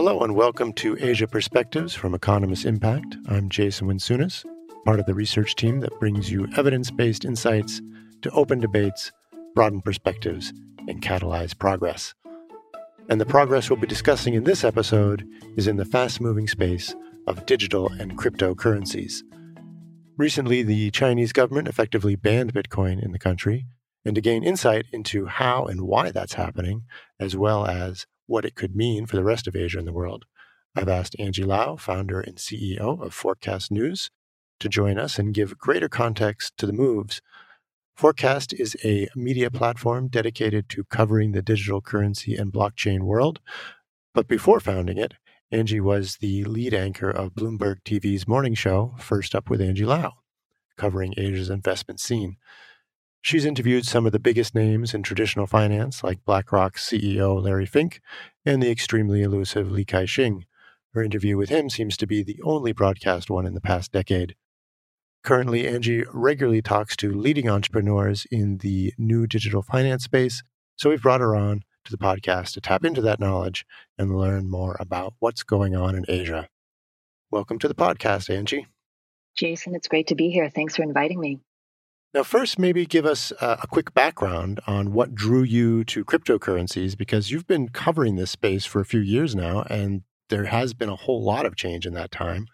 Hello and welcome to Asia Perspectives from Economist Impact. I'm Jason Winsunis, part of the research team that brings you evidence-based insights to open debates, broaden perspectives, and catalyze progress. And the progress we'll be discussing in this episode is in the fast-moving space of digital and cryptocurrencies. Recently, the Chinese government effectively banned Bitcoin in the country, and to gain insight into how and why that's happening, as well as what it could mean for the rest of Asia and the world, I've asked Angie Lau, founder and CEO of Forkast News, to join us and give greater context to the moves. Forkast is a media platform dedicated to covering the digital currency and blockchain world. But before founding it, Angie was the lead anchor of Bloomberg TV's morning show, First Up with Angie Lau, covering Asia's investment scene. She's interviewed some of the biggest names in traditional finance, like BlackRock's CEO Larry Fink and the extremely elusive Li Ka-shing. Her interview with him seems to be the only broadcast one in the past decade. Currently, Angie regularly talks to leading entrepreneurs in the new digital finance space, so we've brought her on to the podcast to tap into that knowledge and learn more about what's going on in Asia. Welcome to the podcast, Angie. Jason, it's great to be here. Thanks for inviting me. Now, first, maybe give us a quick background on what drew you to cryptocurrencies, because you've been covering this space for a few years now, and there has been a whole lot of change in that time.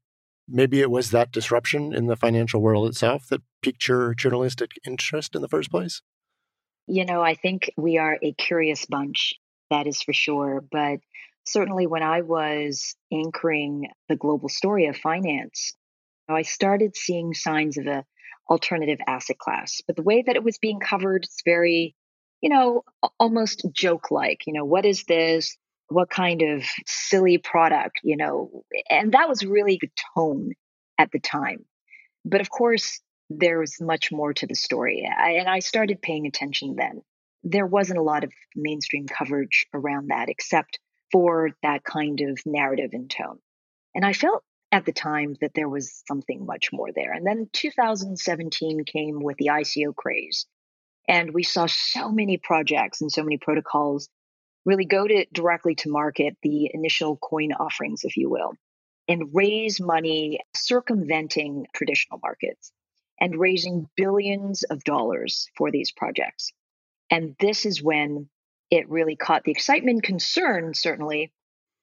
Maybe it was that disruption in the financial world itself that piqued your journalistic interest in the first place? You know, I think we are a curious bunch, that is for sure. But certainly when I was anchoring the global story of finance, I started seeing signs of an alternative asset class. But the way that it was being covered, it's very, almost joke-like, what is this? What kind of silly product, And that was really the tone at the time. But of course, there was much more to the story. I started paying attention then. There wasn't a lot of mainstream coverage around that, except for that kind of narrative and tone. And I felt at the time that there was something much more there. And then 2017 came with the ICO craze. And we saw so many projects and so many protocols really go directly to market, the initial coin offerings, if you will, and raise money circumventing traditional markets and raising billions of dollars for these projects. And this is when it really caught the excitement, concern, certainly,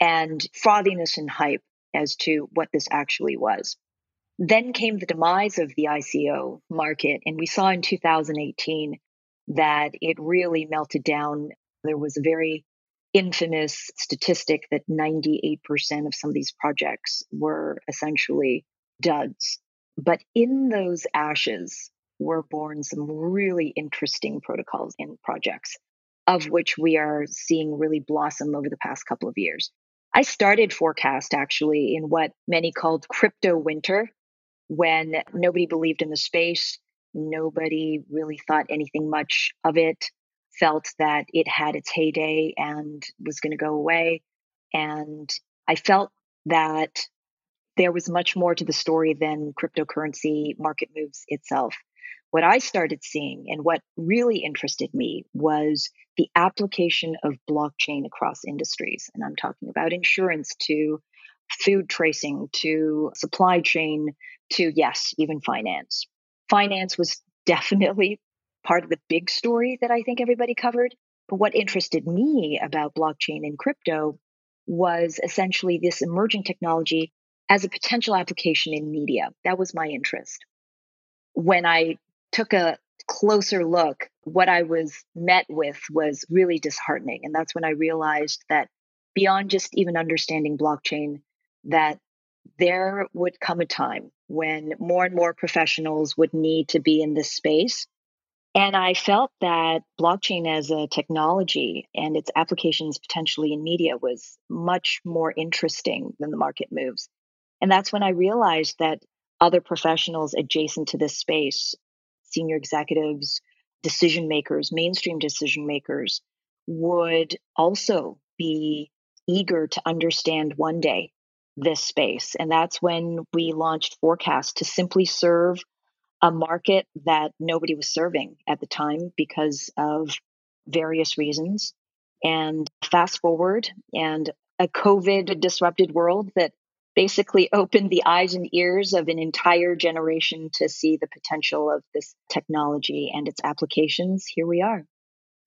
and frothiness and hype as to what this actually was. Then came the demise of the ICO market. And we saw in 2018 that it really melted down. There was a very infamous statistic that 98% of some of these projects were essentially duds. But in those ashes were born some really interesting protocols and projects, of which we are seeing really blossom over the past couple of years. I started Forkast actually in what many called crypto winter, when nobody believed in the space, nobody really thought anything much of it, felt that it had its heyday and was going to go away. And I felt that there was much more to the story than cryptocurrency market moves itself. What I started seeing and what really interested me was the application of blockchain across industries. And I'm talking about insurance to food tracing, to supply chain, to, yes, even finance. Finance was definitely part of the big story that I think everybody covered. But what interested me about blockchain and crypto was essentially this emerging technology as a potential application in media. That was my interest. When I took a closer look, what I was met with was really disheartening. And that's when I realized that beyond just even understanding blockchain, that there would come a time when more and more professionals would need to be in this space. And I felt that blockchain as a technology and its applications potentially in media was much more interesting than the market moves. And that's when I realized that other professionals adjacent to this space, senior executives, decision makers, mainstream decision makers, would also be eager to understand one day this space. And that's when we launched Forkast to simply serve a market that nobody was serving at the time because of various reasons. And fast forward, and a COVID disrupted world that basically opened the eyes and ears of an entire generation to see the potential of this technology and its applications. Here we are.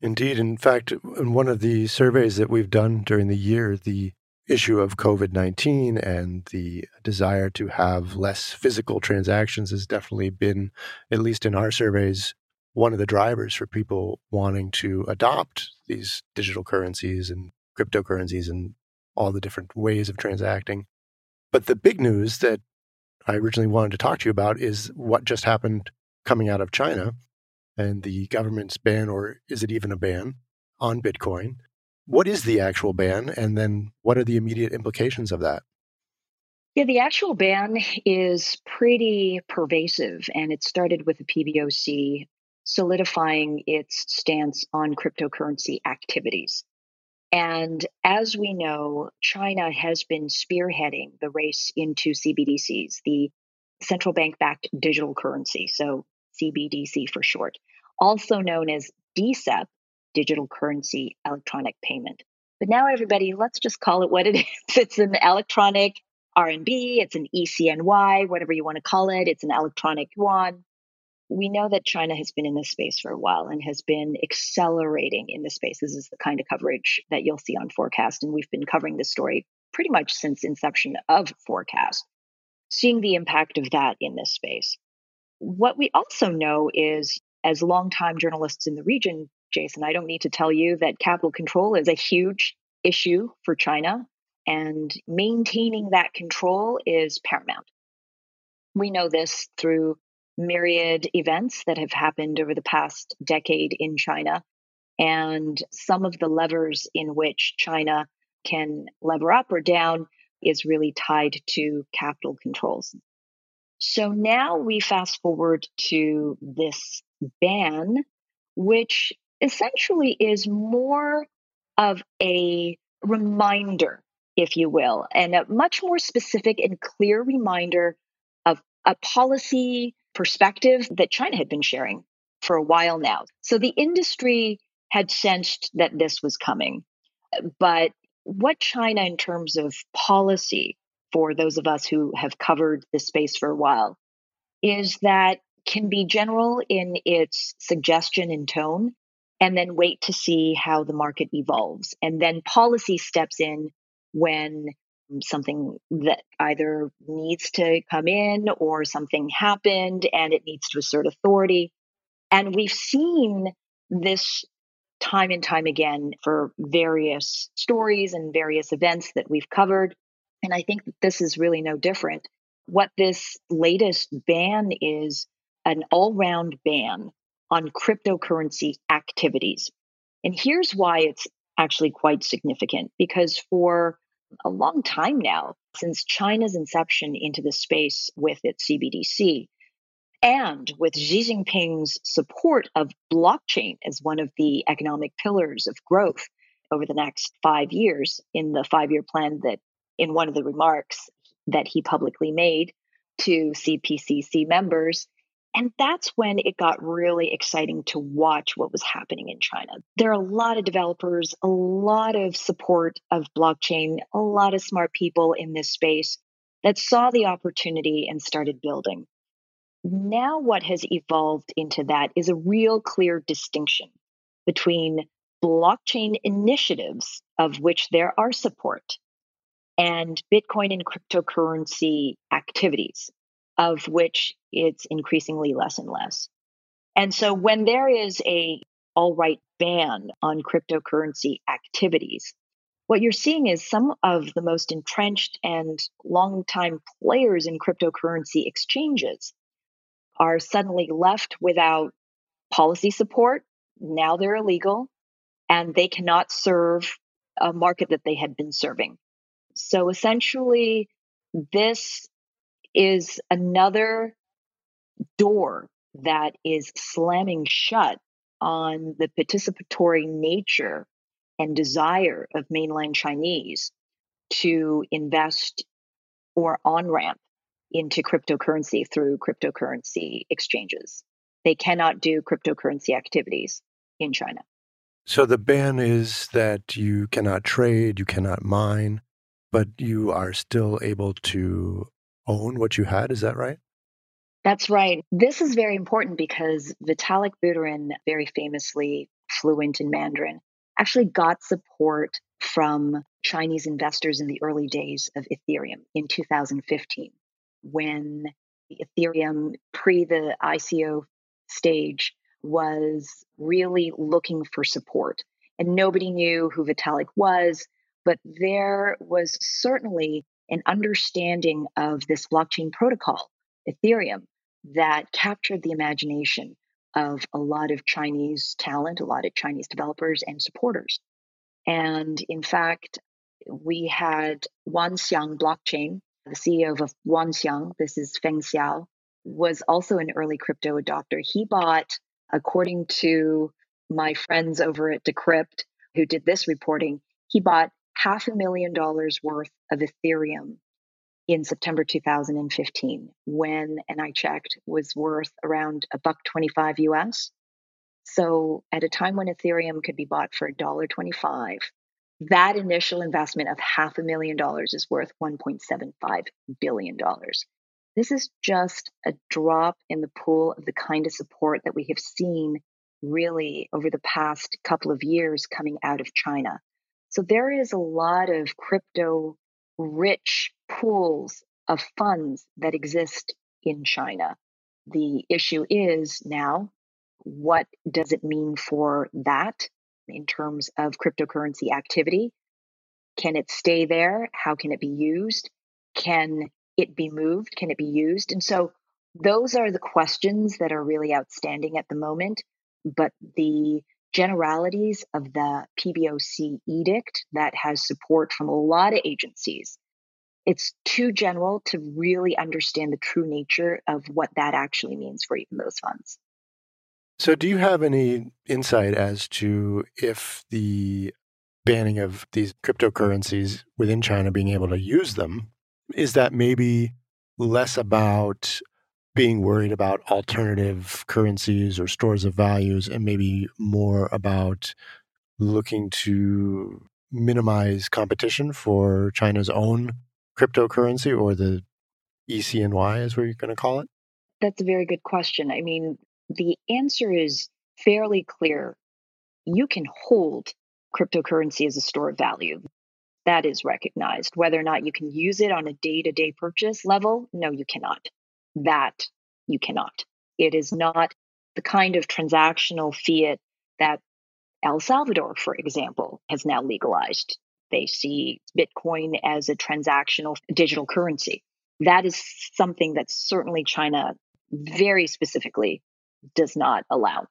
Indeed. In fact, in one of the surveys that we've done during the year, the issue of COVID-19 and the desire to have less physical transactions has definitely been, at least in our surveys, one of the drivers for people wanting to adopt these digital currencies and cryptocurrencies and all the different ways of transacting. But the big news that I originally wanted to talk to you about is what just happened coming out of China and the government's ban, or is it even a ban, on Bitcoin. What is the actual ban? And then what are the immediate implications of that? Yeah, the actual ban is pretty pervasive. And it started with the PBOC solidifying its stance on cryptocurrency activities. And as we know, China has been spearheading the race into CBDCs, the central bank-backed digital currency, so CBDC for short, also known as DCEP, digital currency electronic payment. But now everybody, let's just call it what it is. It's an electronic RMB, it's an ECNY, whatever you want to call it, it's an electronic yuan. We know that China has been in this space for a while and has been accelerating in this space. This is the kind of coverage that you'll see on Forkast, and we've been covering this story pretty much since inception of Forkast, seeing the impact of that in this space. What we also know is, as longtime journalists in the region, Jason, I don't need to tell you that capital control is a huge issue for China, and maintaining that control is paramount. We know this through myriad events that have happened over the past decade in China, and some of the levers in which China can lever up or down is really tied to capital controls. So now we fast forward to this ban, which essentially is more of a reminder, if you will, and a much more specific and clear reminder of a policy perspective that China had been sharing for a while now. So the industry had sensed that this was coming. But what China, in terms of policy, for those of us who have covered this space for a while, is that can be general in its suggestion and tone, and then wait to see how the market evolves. And then policy steps in when something that either needs to come in or something happened and it needs to assert authority. And we've seen this time and time again for various stories and various events that we've covered. And I think that this is really no different. What this latest ban is an all-round ban on cryptocurrency activities. And here's why it's actually quite significant, because for a long time now, since China's inception into the space with its CBDC, and with Xi Jinping's support of blockchain as one of the economic pillars of growth over the next 5 years in the five-year plan that, in one of the remarks that he publicly made to CPCC members, and that's when it got really exciting to watch what was happening in China. There are a lot of developers, a lot of support of blockchain, a lot of smart people in this space that saw the opportunity and started building. Now what has evolved into that is a real clear distinction between blockchain initiatives, of which there are support, and Bitcoin and cryptocurrency activities, of which it's increasingly less and less. And so when there is a outright ban on cryptocurrency activities, what you're seeing is some of the most entrenched and longtime players in cryptocurrency exchanges are suddenly left without policy support. Now they're illegal, and they cannot serve a market that they had been serving. So essentially, this is another door that is slamming shut on the participatory nature and desire of mainland Chinese to invest or on-ramp into cryptocurrency through cryptocurrency exchanges. They cannot do cryptocurrency activities in China. So the ban is that you cannot trade, you cannot mine, but you are still able to own what you had. Is that right? That's right. This is very important because Vitalik Buterin, very famously fluent in Mandarin, actually got support from Chinese investors in the early days of Ethereum in 2015, when Ethereum, pre the ICO stage, was really looking for support. And nobody knew who Vitalik was, but there was certainly an understanding of this blockchain protocol, Ethereum, that captured the imagination of a lot of Chinese talent, a lot of Chinese developers and supporters. And in fact, we had Wanxiang Blockchain, the CEO of Wanxiang, this is Feng Xiao, was also an early crypto adopter. He bought, according to my friends over at Decrypt who did this reporting, he bought $500,000 worth of Ethereum in September 2015, when, and I checked, was worth around $1.25 US. So at a time when Ethereum could be bought for $1.25, that initial investment of $500,000 is worth $1.75 billion. This is just a drop in the pool of the kind of support that we have seen really over the past couple of years coming out of China. So there is a lot of crypto-rich pools of funds that exist in China. The issue is now, what does it mean for that in terms of cryptocurrency activity? Can it stay there? How can it be used? Can it be moved? Can it be used? And so those are the questions that are really outstanding at the moment. But the generalities of the PBOC edict that has support from a lot of agencies, it's too general to really understand the true nature of what that actually means for even those funds. So do you have any insight as to if the banning of these cryptocurrencies within China being able to use them, is that maybe less about being worried about alternative currencies or stores of values and maybe more about looking to minimize competition for China's own cryptocurrency, or the ECNY is what you're going to call it? That's a very good question. I mean, the answer is fairly clear. You can hold cryptocurrency as a store of value. That is recognized. Whether or not you can use it on a day-to-day purchase level, no, you cannot. That you cannot. It is not the kind of transactional fiat that El Salvador, for example, has now legalized. They see Bitcoin as a transactional digital currency. That is something that certainly China very specifically does not allow.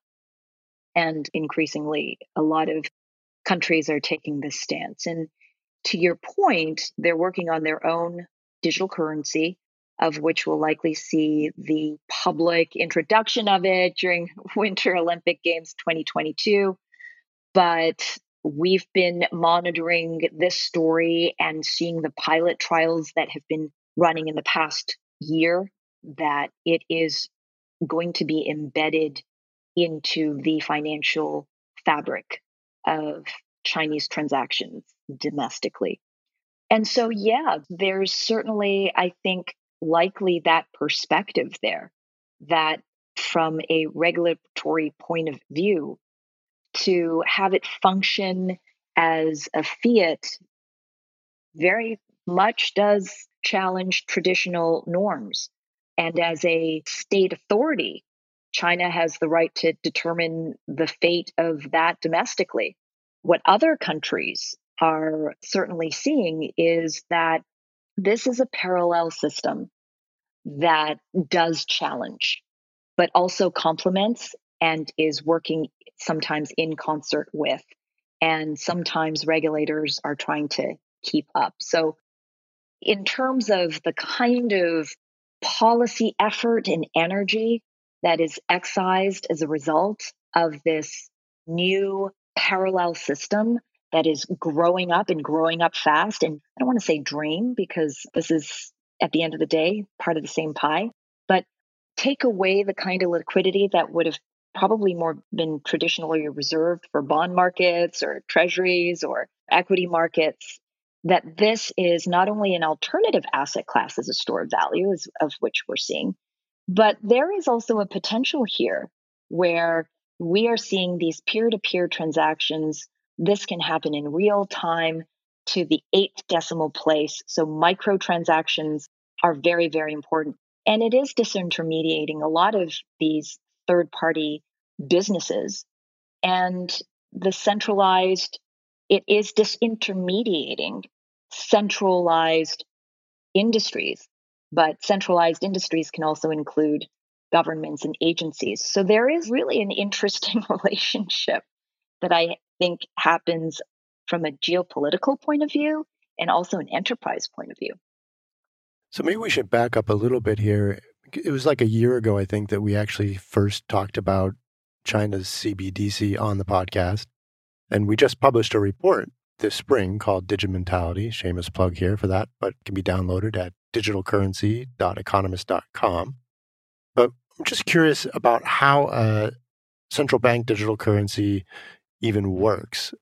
And increasingly, a lot of countries are taking this stance. And to your point, they're working on their own digital currency, of which we'll likely see the public introduction of it during Winter Olympic Games 2022. But we've been monitoring this story and seeing the pilot trials that have been running in the past year, that it is going to be embedded into the financial fabric of Chinese transactions domestically. And so, yeah, there's certainly, I think, likely that perspective there, that from a regulatory point of view, to have it function as a fiat very much does challenge traditional norms. And as a state authority, China has the right to determine the fate of that domestically. What other countries are certainly seeing is that this is a parallel system that does challenge, but also complements and is working sometimes in concert with, and sometimes regulators are trying to keep up. So in terms of the kind of policy effort and energy that is excised as a result of this new parallel system that is growing up and growing up fast. And I don't want to say dream, because this is, at the end of the day, part of the same pie, but take away the kind of liquidity that would have probably more been traditionally reserved for bond markets or treasuries or equity markets, that this is not only an alternative asset class as a store of value, of which we're seeing, but there is also a potential here where we are seeing these peer-to-peer transactions. This can happen in real time to the eighth decimal place. So microtransactions are very, very important. And it is disintermediating a lot of these third-party businesses. And the centralized, it is disintermediating centralized industries. But centralized industries can also include governments and agencies. So there is really an interesting relationship that I think happens from a geopolitical point of view and also an enterprise point of view. So maybe we should back up a little bit here. It was like a year ago, I think, that we actually first talked about China's CBDC on the podcast. And we just published a report this spring called Digital Mentality, shameless plug here for that, but it can be downloaded at digitalcurrency.economist.com. But I'm just curious about how a central bank digital currency even works.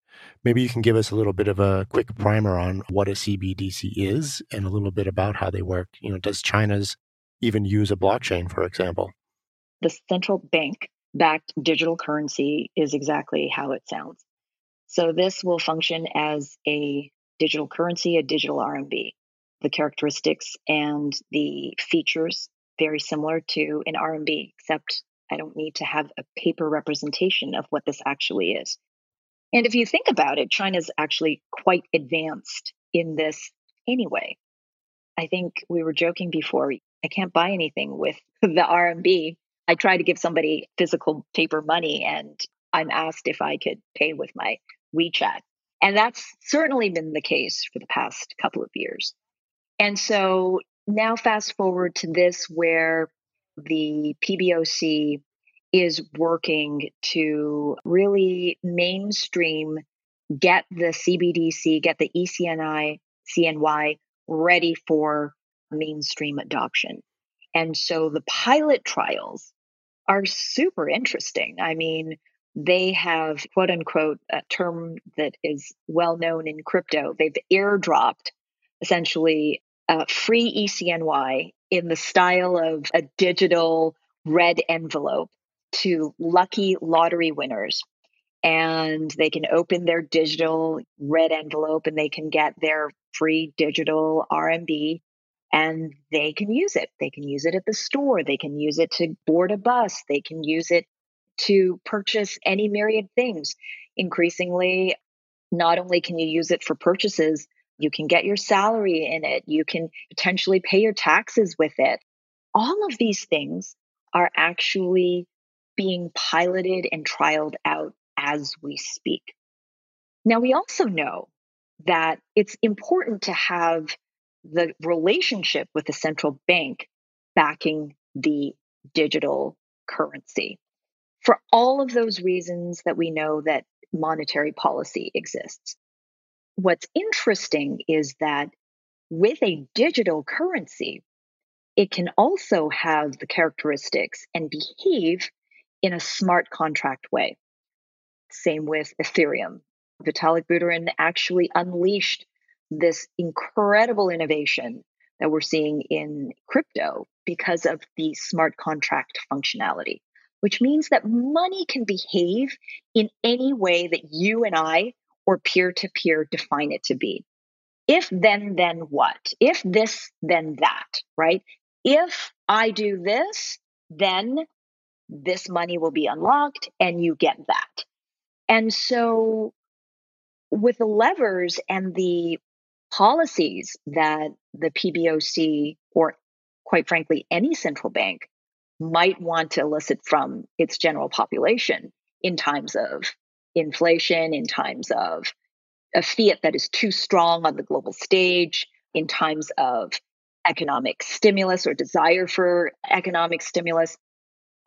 Maybe you can give us a little bit of a quick primer on what a CBDC is and a little bit about how they work. You know, does China's even use a blockchain, for example? The central bank-backed digital currency is exactly how it sounds. So this will function as a digital currency, a digital RMB. The characteristics and the features very similar to an RMB, except I don't need to have a paper representation of what this actually is. And if you think about it, China's actually quite advanced in this anyway. I think we were joking before, I can't buy anything with the RMB. I try to give somebody physical paper money and I'm asked if I could pay with my WeChat. And that's certainly been the case for the past couple of years. And so now fast forward to this, where the PBOC is working to really mainstream, get the CBDC, get the ECNY ready for mainstream adoption. And so the pilot trials are super interesting. I mean, they have, quote unquote, a term that is well known in crypto. They've airdropped essentially free ECNY in the style of a digital red envelope to lucky lottery winners. And they can open their digital red envelope and they can get their free digital RMB and they can use it. They can use it at the store. They can use it to board a bus. They can use it to purchase any myriad things. Increasingly, not only can you use it for purchases, you can get your salary in it. You can potentially pay your taxes with it. All of these things are actually being piloted and trialed out as we speak. Now, we also know that it's important to have the relationship with the central bank backing the digital currency for all of those reasons that we know that monetary policy exists. What's interesting is that with a digital currency, it can also have the characteristics and behave in a smart contract way. Same with Ethereum. Vitalik Buterin actually unleashed this incredible innovation that we're seeing in crypto because of the smart contract functionality, which means that money can behave in any way that you and I or peer-to-peer define it to be. If then, then what? If this, then that, right? If I do this, then this money will be unlocked and you get that. And so with the levers and the policies that the PBOC, or quite frankly, any central bank might want to elicit from its general population in times of inflation, in times of a fiat that is too strong on the global stage, in times of economic stimulus or desire for economic stimulus,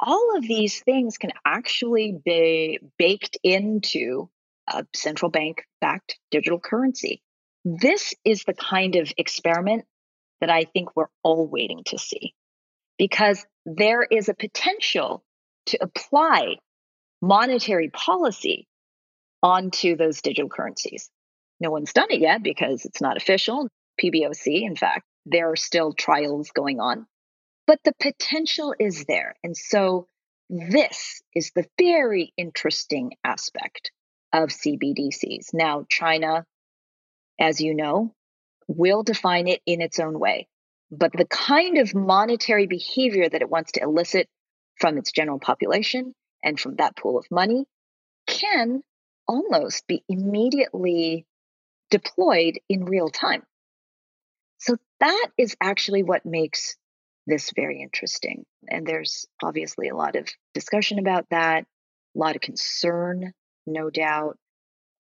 all of these things can actually be baked into a central bank-backed digital currency. This is the kind of experiment that I think we're all waiting to see, because there is a potential to apply monetary policy onto those digital currencies. No one's done it yet because it's not official. PBOC, in fact, there are still trials going on. But the potential is there. And so this is the very interesting aspect of CBDCs. Now, China, as you know, will define it in its own way. But the kind of monetary behavior that it wants to elicit from its general population and from that pool of money can almost be immediately deployed in real time. So that is actually what makes this very interesting. And there's obviously a lot of discussion about that, a lot of concern, no doubt.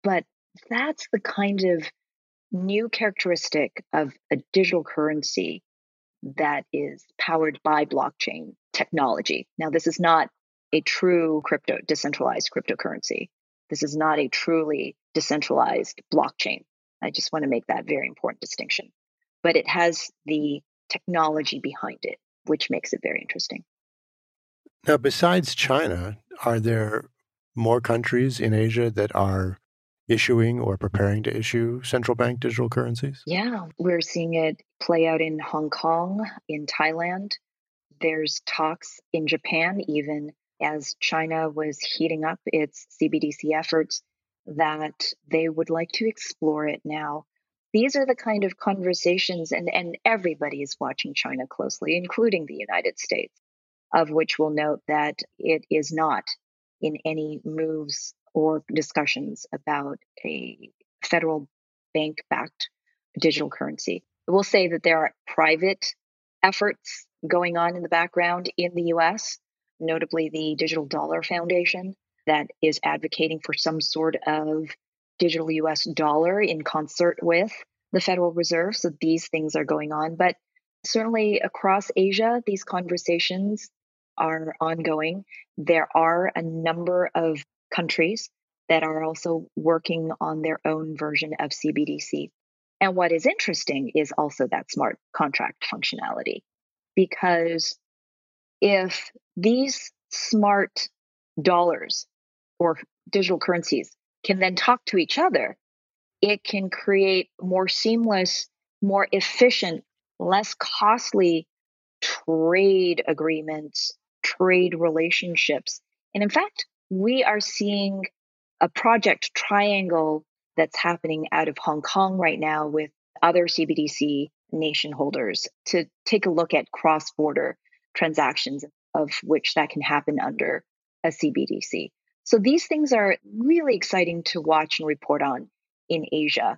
But that's the kind of new characteristic of a digital currency that is powered by blockchain technology. Now, this is not a true decentralized cryptocurrency. This is not a truly decentralized blockchain. I just want to make that very important distinction. But it has the technology behind it, which makes it very interesting. Now, besides China, are there more countries in Asia that are issuing or preparing to issue central bank digital currencies? Yeah, we're seeing it play out in Hong Kong, in Thailand. There's talks in Japan, even as China was heating up its CBDC efforts, that they would like to explore it now. These are the kind of conversations, and everybody is watching China closely, including the United States, of which we'll note that it is not in any moves or discussions about a federal bank-backed digital currency. We'll say that there are private efforts going on in the background in the U.S., notably the Digital Dollar Foundation, that is advocating for some sort of digital U.S. dollar in concert with the Federal Reserve. So these things are going on. But certainly across Asia, these conversations are ongoing. There are a number of countries that are also working on their own version of CBDC. And what is interesting is also that smart contract functionality, because if these smart dollars or digital currencies can then talk to each other, it can create more seamless, more efficient, less costly trade agreements, trade relationships. And in fact, we are seeing a project triangle that's happening out of Hong Kong right now with other CBDC nation holders to take a look at cross-border transactions, of which that can happen under a CBDC. So these things are really exciting to watch and report on in Asia,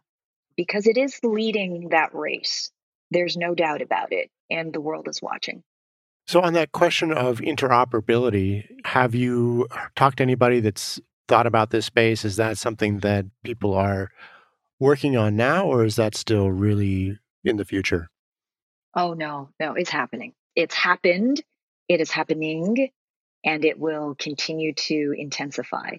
because it is leading that race. There's no doubt about it, and the world is watching. So on that question of interoperability, have you talked to anybody that's thought about this space? Is that something that people are working on now, or is that still really in the future? Oh, no, it's happening. It's happened, it is happening, and it will continue to intensify.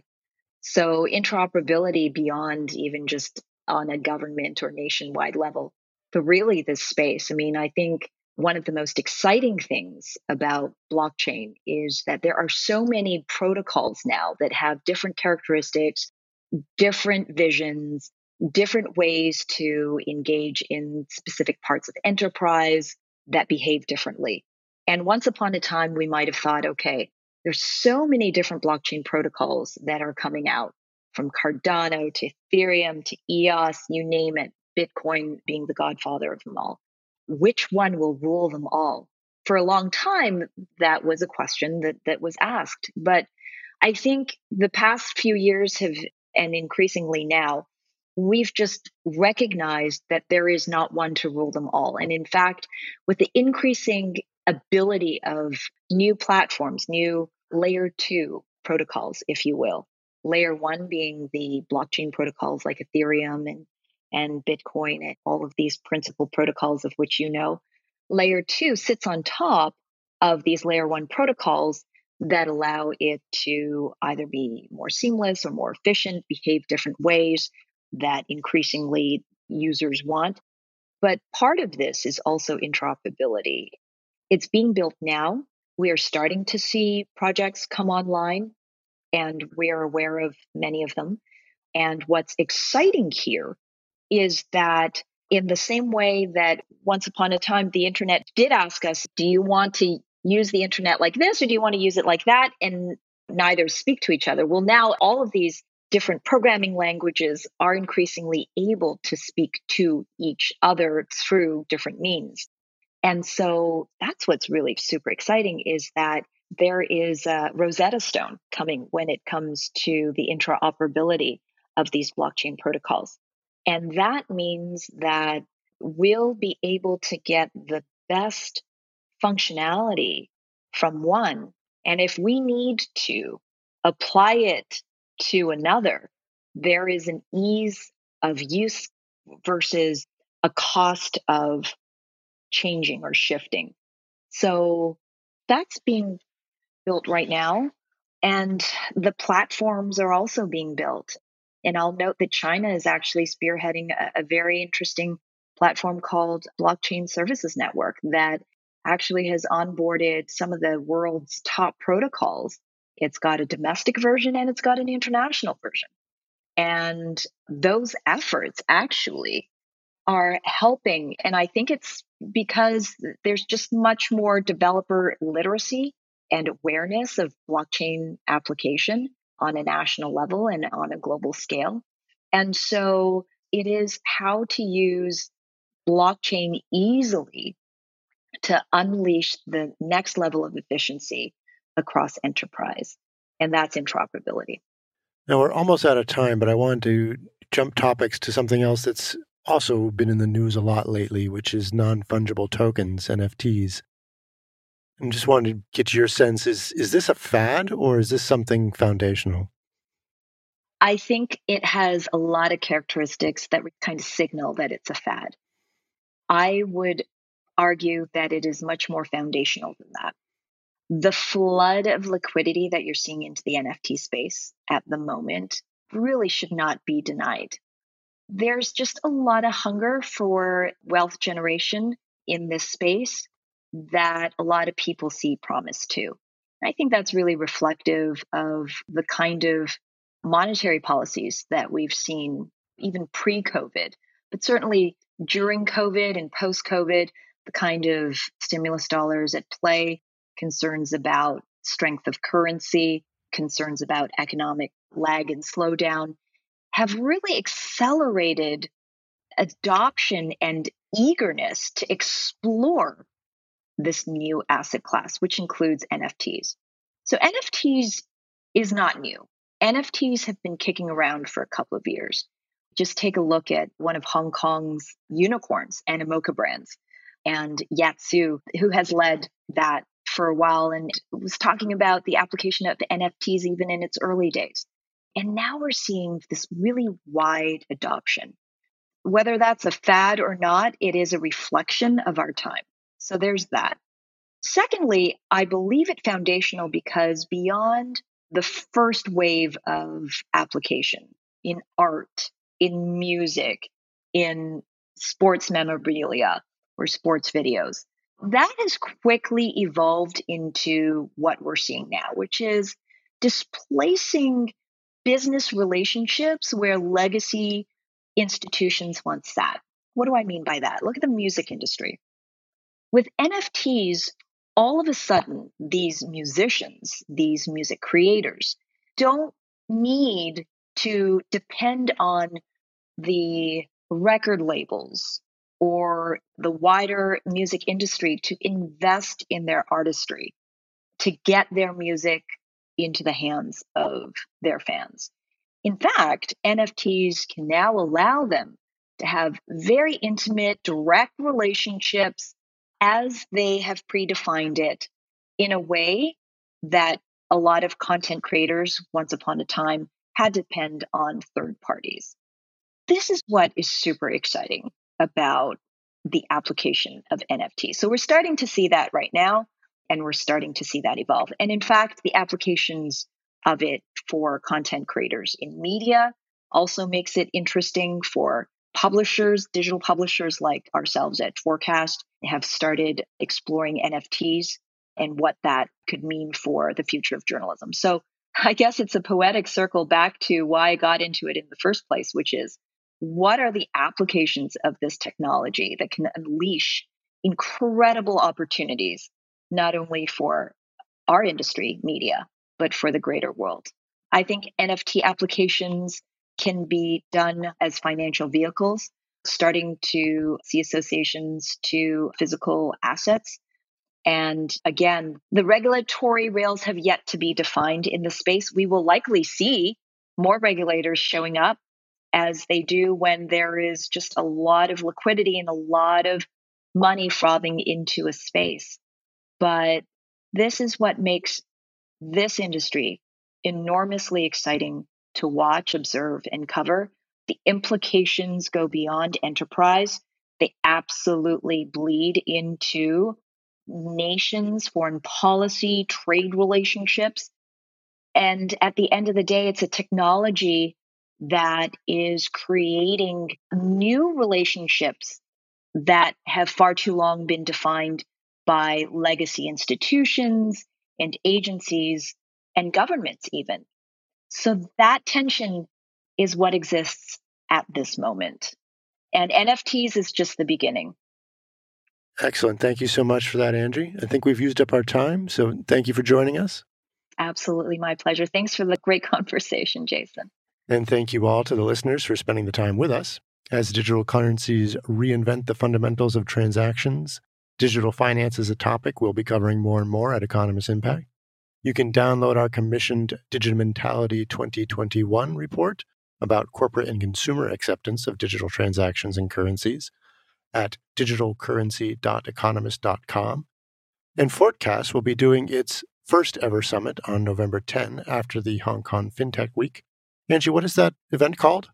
So interoperability beyond even just on a government or nationwide level, but really this space. I mean, I think one of the most exciting things about blockchain is that there are so many protocols now that have different characteristics, different visions, different ways to engage in specific parts of enterprise that behave differently. And once upon a time, we might have thought, okay, there's so many different blockchain protocols that are coming out, from Cardano to Ethereum to EOS, you name it, Bitcoin being the godfather of them all. Which one will rule them all? For a long time, that was a question that was asked. But I think the past few years have, and increasingly now, we've just recognized that there is not one to rule them all. And in fact, with the increasing ability of new platforms, new layer two protocols, if you will, layer one being the blockchain protocols like Ethereum and Bitcoin and all of these principal protocols of which you know, layer two sits on top of these layer one protocols that allow it to either be more seamless or more efficient, behave different ways that increasingly users want. But part of this is also interoperability. It's being built now. We are starting to see projects come online. and we're aware of many of them. And what's exciting here is that in the same way that once upon a time, the internet did ask us, do you want to use the internet like this, or do you want to use it like that? And neither speak to each other. Well, now all of these different programming languages are increasingly able to speak to each other through different means. And so that's what's really super exciting, is that there is a Rosetta Stone coming when it comes to the interoperability of these blockchain protocols. And that means that we'll be able to get the best functionality from one. And if we need to apply it to another, there is an ease of use versus a cost of changing or shifting. So that's being built right now. And the platforms are also being built. And I'll note that China is actually spearheading a very interesting platform called Blockchain Services Network that actually has onboarded some of the world's top protocols. It's got a domestic version and it's got an international version. And those efforts actually are helping. And I think it's because there's just much more developer literacy and awareness of blockchain application on a national level and on a global scale. And so it is how to use blockchain easily to unleash the next level of efficiency across enterprise. And that's interoperability. Now, we're almost out of time, but I wanted to jump topics to something else that's also been in the news a lot lately, which is non-fungible tokens, NFTs. I just wanted to get your sense, is this a fad or is this something foundational? I think it has a lot of characteristics that kind of signal that it's a fad. I would argue that it is much more foundational than that. The flood of liquidity that you're seeing into the NFT space at the moment really should not be denied. There's just a lot of hunger for wealth generation in this space that a lot of people see promise to. And I think that's really reflective of the kind of monetary policies that we've seen even pre-COVID, but certainly during COVID and post-COVID, the kind of stimulus dollars at play, concerns about strength of currency, concerns about economic lag and slowdown, have really accelerated adoption and eagerness to explore this new asset class, which includes NFTs. So NFTs is not new. NFTs have been kicking around for a couple of years. Just take a look at one of Hong Kong's unicorns, Animoca Brands, and Yatsu, who has led that for a while and was talking about the application of NFTs even in its early days. And now we're seeing this really wide adoption. Whether that's a fad or not, it is a reflection of our time. So there's that. Secondly, I believe it foundational because beyond the first wave of application in art, in music, in sports memorabilia or sports videos, that has quickly evolved into what we're seeing now, which is displacing business relationships where legacy institutions once sat. What do I mean by that? Look at the music industry. With NFTs, all of a sudden, these musicians, these music creators, don't need to depend on the record labels or the wider music industry to invest in their artistry, to get their music into the hands of their fans. In fact, NFTs can now allow them to have very intimate, direct relationships as they have predefined it in a way that a lot of content creators once upon a time had to depend on third parties. This is what is super exciting about the application of NFT. So we're starting to see that right now, and we're starting to see that evolve. And in fact, the applications of it for content creators in media also makes it interesting for publishers. Digital publishers like ourselves at Forkast have started exploring NFTs and what that could mean for the future of journalism. So I guess it's a poetic circle back to why I got into it in the first place, which is what are the applications of this technology that can unleash incredible opportunities, not only for our industry, media, but for the greater world. I think NFT applications can be done as financial vehicles, starting to see associations to physical assets. And again, the regulatory rails have yet to be defined in the space. We will likely see more regulators showing up as they do when there is just a lot of liquidity and a lot of money frothing into a space. But this is what makes this industry enormously exciting to watch, observe, and cover. The implications go beyond enterprise. They absolutely bleed into nations, foreign policy, trade relationships. And at the end of the day, it's a technology that is creating new relationships that have far too long been defined by legacy institutions and agencies and governments even. So that tension is what exists at this moment. And NFTs is just the beginning. Excellent. Thank you so much for that, Angie. I think we've used up our time, so thank you for joining us. Absolutely. My pleasure. Thanks for the great conversation, Jason. And thank you all to the listeners for spending the time with us. As digital currencies reinvent the fundamentals of transactions, digital finance is a topic we'll be covering more and more at Economist Impact. You can download our commissioned Digital Mentality 2021 report about corporate and consumer acceptance of digital transactions and currencies at digitalcurrency.economist.com. And Forkast will be doing its first ever summit on November 10 after the Hong Kong FinTech Week. Angie, what is that event called?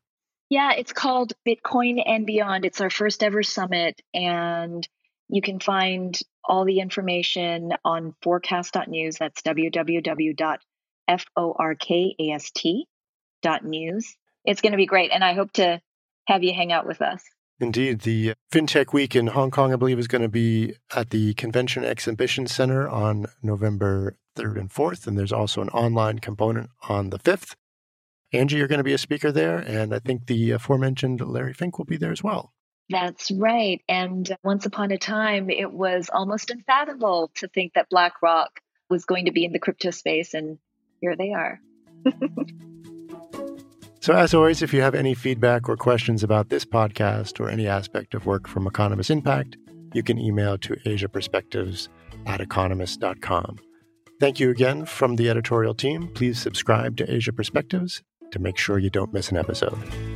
Yeah, it's called Bitcoin and Beyond. It's our first ever summit, and you can find all the information on forkast.news. That's www.forkast.news. It's going to be great, and I hope to have you hang out with us. Indeed. The FinTech Week in Hong Kong, I believe, is going to be at the Convention Exhibition Center on November 3rd and 4th, and there's also an online component on the 5th. Angie, you're going to be a speaker there, and I think the aforementioned Larry Fink will be there as well. That's right. And once upon a time, it was almost unfathomable to think that BlackRock was going to be in the crypto space, and here they are. So as always, if you have any feedback or questions about this podcast or any aspect of work from Economist Impact, you can email to asiaperspectives@economist.com. Thank you again from the editorial team. Please subscribe to Asia Perspectives to make sure you don't miss an episode.